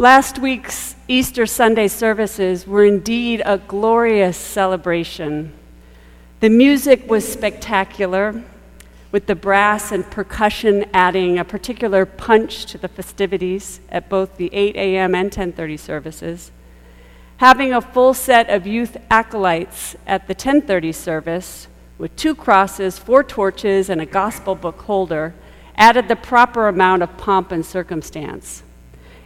Last week's Easter Sunday services were indeed a glorious celebration. The music was spectacular, with the brass and percussion adding a particular punch to the festivities at both the 8 a.m. and 10:30 services. Having a full set of youth acolytes at the 10:30 service, with 2 crosses, 4 torches, and a gospel book holder, added the proper amount of pomp and circumstance.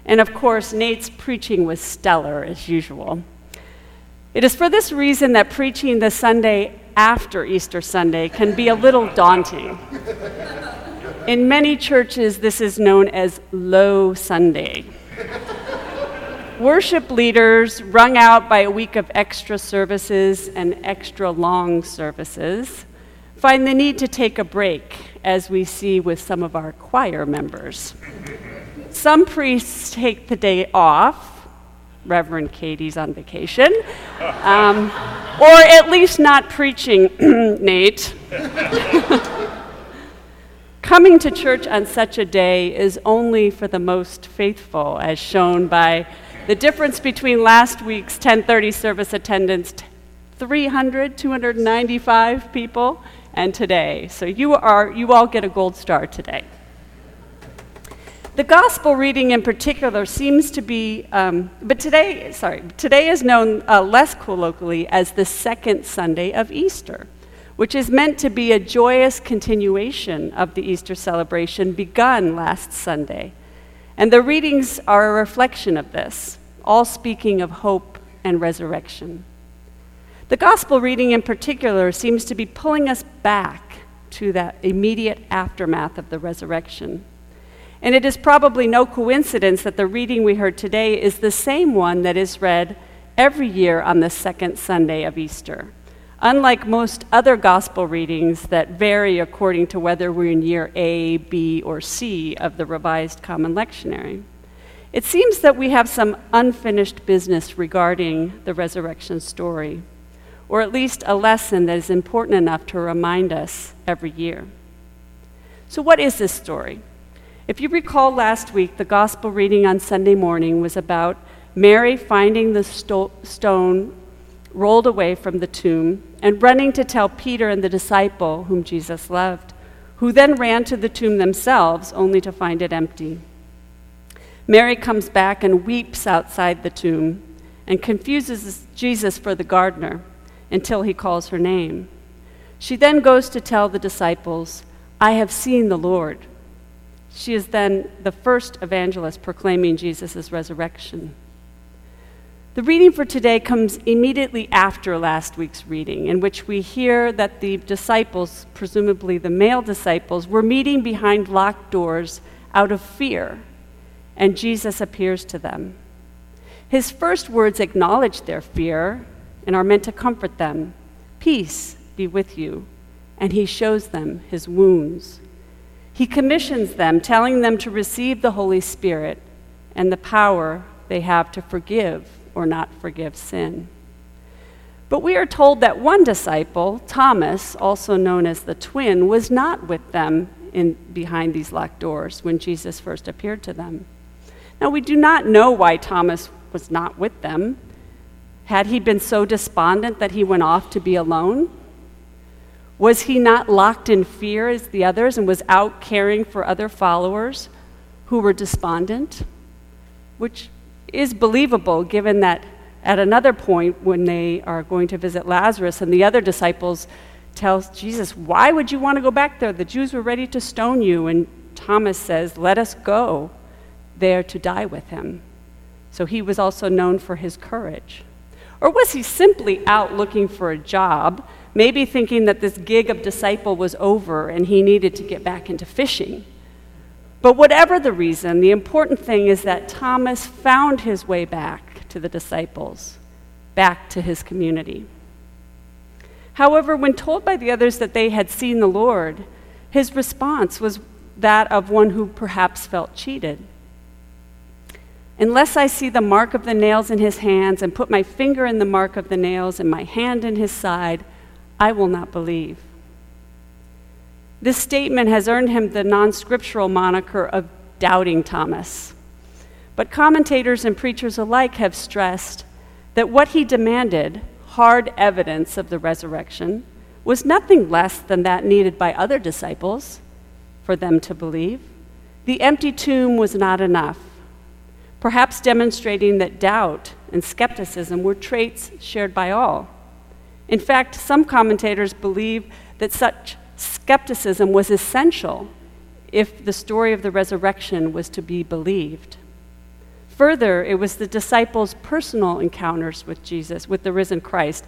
And of course, Nate's preaching was stellar as usual. It is for this reason that preaching the Sunday after Easter Sunday can be a little daunting. In many churches, this is known as Low Sunday. Worship leaders, wrung out by a week of extra services and extra long services, find the need to take a break, as we see with some of our choir members. Some priests take the day off. Reverend Katie's on vacation. Or at least not preaching, Nate. Coming to church on such a day is only for the most faithful, as shown by the difference between last week's 10:30 service attendance, 295 people, and today. So you all get a gold star today. The gospel reading in particular seems to be, today is known less colloquially as the second Sunday of Easter, which is meant to be a joyous continuation of the Easter celebration begun last Sunday. And the readings are a reflection of this, all speaking of hope and resurrection. The gospel reading in particular seems to be pulling us back to that immediate aftermath of the resurrection. And it is probably no coincidence that the reading we heard today is the same one that is read every year on the second Sunday of Easter, unlike most other gospel readings that vary according to whether we're in year A, B, or C of the Revised Common Lectionary. It seems that we have some unfinished business regarding the resurrection story, or at least a lesson that is important enough to remind us every year. So what is this story? If you recall last week, the gospel reading on Sunday morning was about Mary finding the stone rolled away from the tomb and running to tell Peter and the disciple whom Jesus loved, who then ran to the tomb themselves only to find it empty. Mary comes back and weeps outside the tomb and confuses Jesus for the gardener until he calls her name. She then goes to tell the disciples, "I have seen the Lord." She is then the first evangelist proclaiming Jesus' resurrection. The reading for today comes immediately after last week's reading, in which we hear that the disciples, presumably the male disciples, were meeting behind locked doors out of fear, and Jesus appears to them. His first words acknowledge their fear and are meant to comfort them. "Peace be with you," and he shows them his wounds. He commissions them, telling them to receive the Holy Spirit and the power they have to forgive or not forgive sin. But we are told that one disciple, Thomas, also known as the twin, was not with them behind these locked doors when Jesus first appeared to them. Now, we do not know why Thomas was not with them. Had he been so despondent that he went off to be alone? Was he not locked in fear as the others and was out caring for other followers who were despondent? Which is believable, given that at another point when they are going to visit Lazarus and the other disciples tell Jesus, "Why would you want to go back there? The Jews were ready to stone you." And Thomas says, "Let us go there to die with him." So he was also known for his courage. Or was he simply out looking for a job, maybe thinking that this gig of disciple was over and he needed to get back into fishing? But whatever the reason, the important thing is that Thomas found his way back to the disciples, back to his community. However, when told by the others that they had seen the Lord, his response was that of one who perhaps felt cheated. "Unless I see the mark of the nails in his hands and put my finger in the mark of the nails and my hand in his side, I will not believe." This statement has earned him the non-scriptural moniker of Doubting Thomas. But commentators and preachers alike have stressed that what he demanded, hard evidence of the resurrection, was nothing less than that needed by other disciples for them to believe. The empty tomb was not enough, perhaps demonstrating that doubt and skepticism were traits shared by all. In fact, some commentators believe that such skepticism was essential if the story of the resurrection was to be believed. Further, it was the disciples' personal encounters with Jesus, with the risen Christ,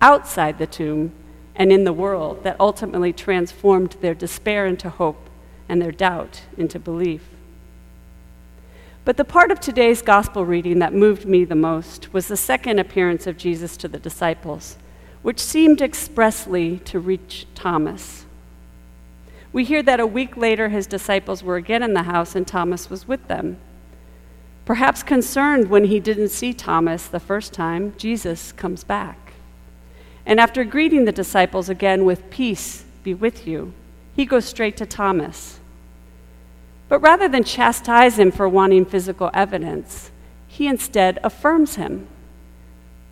outside the tomb and in the world that ultimately transformed their despair into hope and their doubt into belief. But the part of today's gospel reading that moved me the most was the second appearance of Jesus to the disciples, which seemed expressly to reach Thomas. We hear that a week later his disciples were again in the house and Thomas was with them. Perhaps concerned when he didn't see Thomas the first time, Jesus comes back. And after greeting the disciples again with peace be with you, he goes straight to Thomas. But rather than chastise him for wanting physical evidence, he instead affirms him.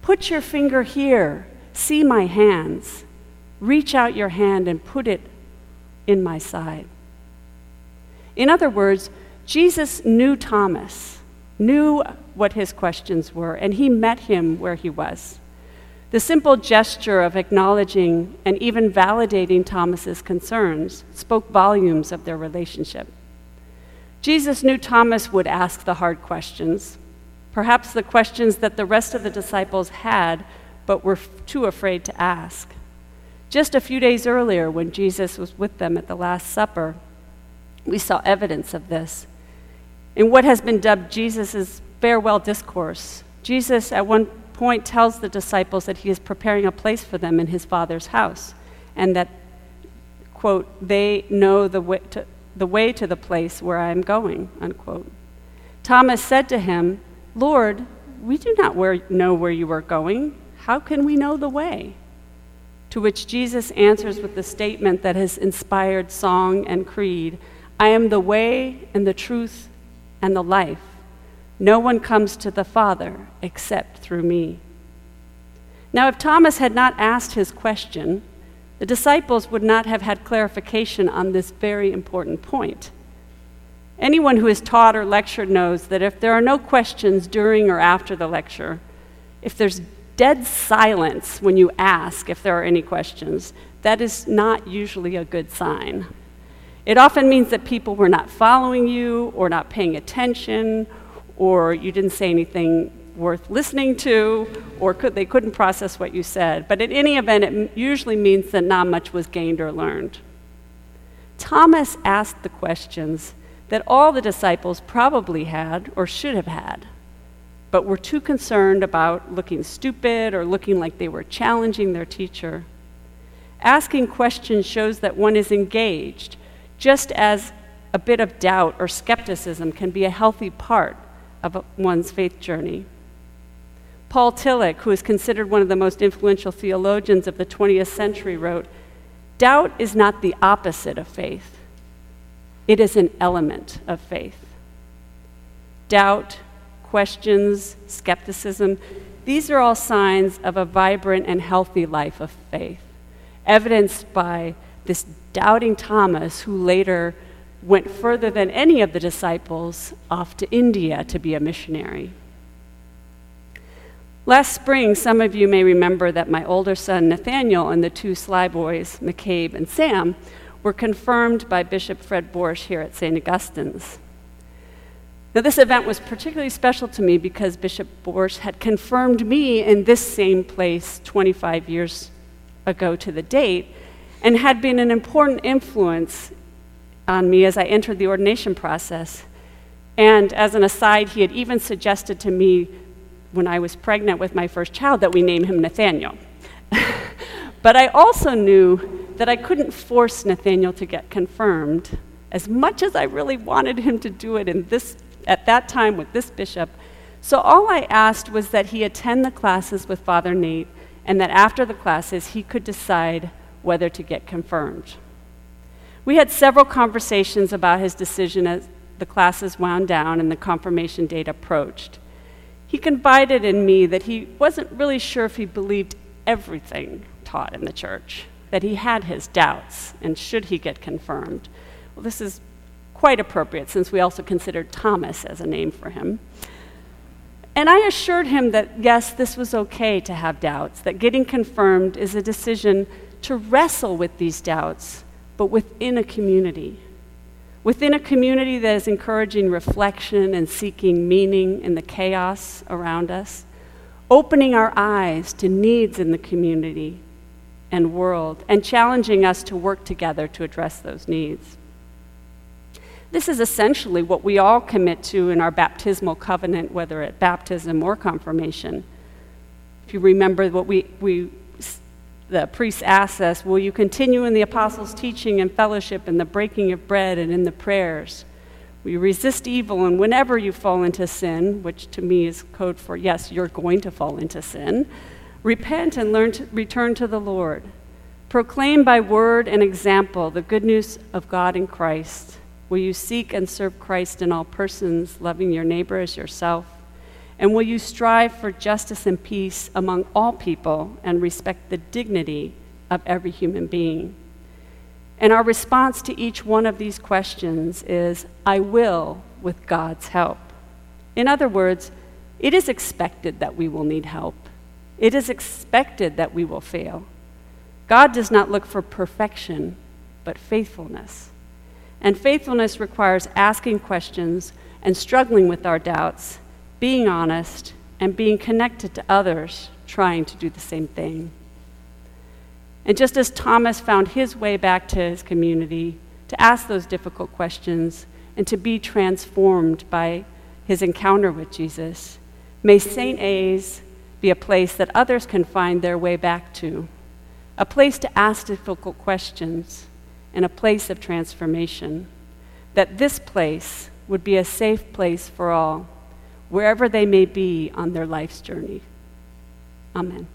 Put your finger here. See my hands. Reach out your hand and put it in my side. In other words, Jesus knew Thomas, knew what his questions were, and he met him where he was. The simple gesture of acknowledging and even validating Thomas's concerns spoke volumes of their relationship. Jesus knew Thomas would ask the hard questions, perhaps the questions that the rest of the disciples had but were too afraid to ask. Just a few days earlier, when Jesus was with them at the Last Supper, we saw evidence of this. In what has been dubbed Jesus' farewell discourse, Jesus at one point tells the disciples that he is preparing a place for them in his Father's house, and that, quote, they know the way to the place where I am going, unquote. Thomas said to him, Lord, we do not know where you are going. How can we know the way? To which Jesus answers with the statement that has inspired song and creed, I am the way and the truth and the life. No one comes to the Father except through me. Now, if Thomas had not asked his question, the disciples would not have had clarification on this very important point. Anyone who has taught or lectured knows that if there are no questions during or after the lecture, if there's dead silence when you ask if there are any questions, that is not usually a good sign. It often means that people were not following you or not paying attention, or you didn't say anything worth listening to, or they couldn't process what you said. But in any event, it usually means that not much was gained or learned. Thomas asked the questions that all the disciples probably had or should have had, but were too concerned about looking stupid or looking like they were challenging their teacher. Asking questions shows that one is engaged, just as a bit of doubt or skepticism can be a healthy part of one's faith journey. Paul Tillich, who is considered one of the most influential theologians of the 20th century, wrote, doubt is not the opposite of faith. It is an element of faith. Doubt, questions, skepticism, these are all signs of a vibrant and healthy life of faith, evidenced by this doubting Thomas, who later went further than any of the disciples off to India to be a missionary. Last spring, some of you may remember that my older son, Nathaniel, and the two sly boys, McCabe and Sam, were confirmed by Bishop Fred Borsch here at St. Augustine's. Now, this event was particularly special to me because Bishop Borsch had confirmed me in this same place 25 years ago to the date, and had been an important influence on me as I entered the ordination process. And as an aside, he had even suggested to me when I was pregnant with my first child that we name him Nathaniel. But I also knew that I couldn't force Nathaniel to get confirmed. As much as I really wanted him to do it at that time with this bishop. So all I asked was that he attend the classes with Father Nate, and that after the classes he could decide whether to get confirmed. We had several conversations about his decision as the classes wound down and the confirmation date approached, he confided in me that he wasn't really sure if he believed everything taught in the church, that he had his doubts, and should he get confirmed. Well, this is quite appropriate, since we also considered Thomas as a name for him. And I assured him that, yes, this was okay to have doubts, that getting confirmed is a decision to wrestle with these doubts, but within a community that is encouraging reflection and seeking meaning in the chaos around us, opening our eyes to needs in the community and world, and challenging us to work together to address those needs. This is essentially what we all commit to in our baptismal covenant, whether at baptism or confirmation. If you remember what the priest asks us, will you continue in the apostles' teaching and fellowship, in the breaking of bread and in the prayers? Will you resist evil, and whenever you fall into sin, which to me is code for, yes, you're going to fall into sin, repent and learn to return to the Lord. Proclaim by word and example the good news of God in Christ. Will you seek and serve Christ in all persons, loving your neighbor as yourself? And will you strive for justice and peace among all people and respect the dignity of every human being? And our response to each one of these questions is, I will with God's help. In other words, it is expected that we will need help. It is expected that we will fail. God does not look for perfection, but faithfulness. And faithfulness requires asking questions and struggling with our doubts, being honest, and being connected to others trying to do the same thing. And just as Thomas found his way back to his community to ask those difficult questions and to be transformed by his encounter with Jesus, may St. A's be a place that others can find their way back to, a place to ask difficult questions, and a place of transformation, that this place would be a safe place for all, wherever they may be on their life's journey. Amen.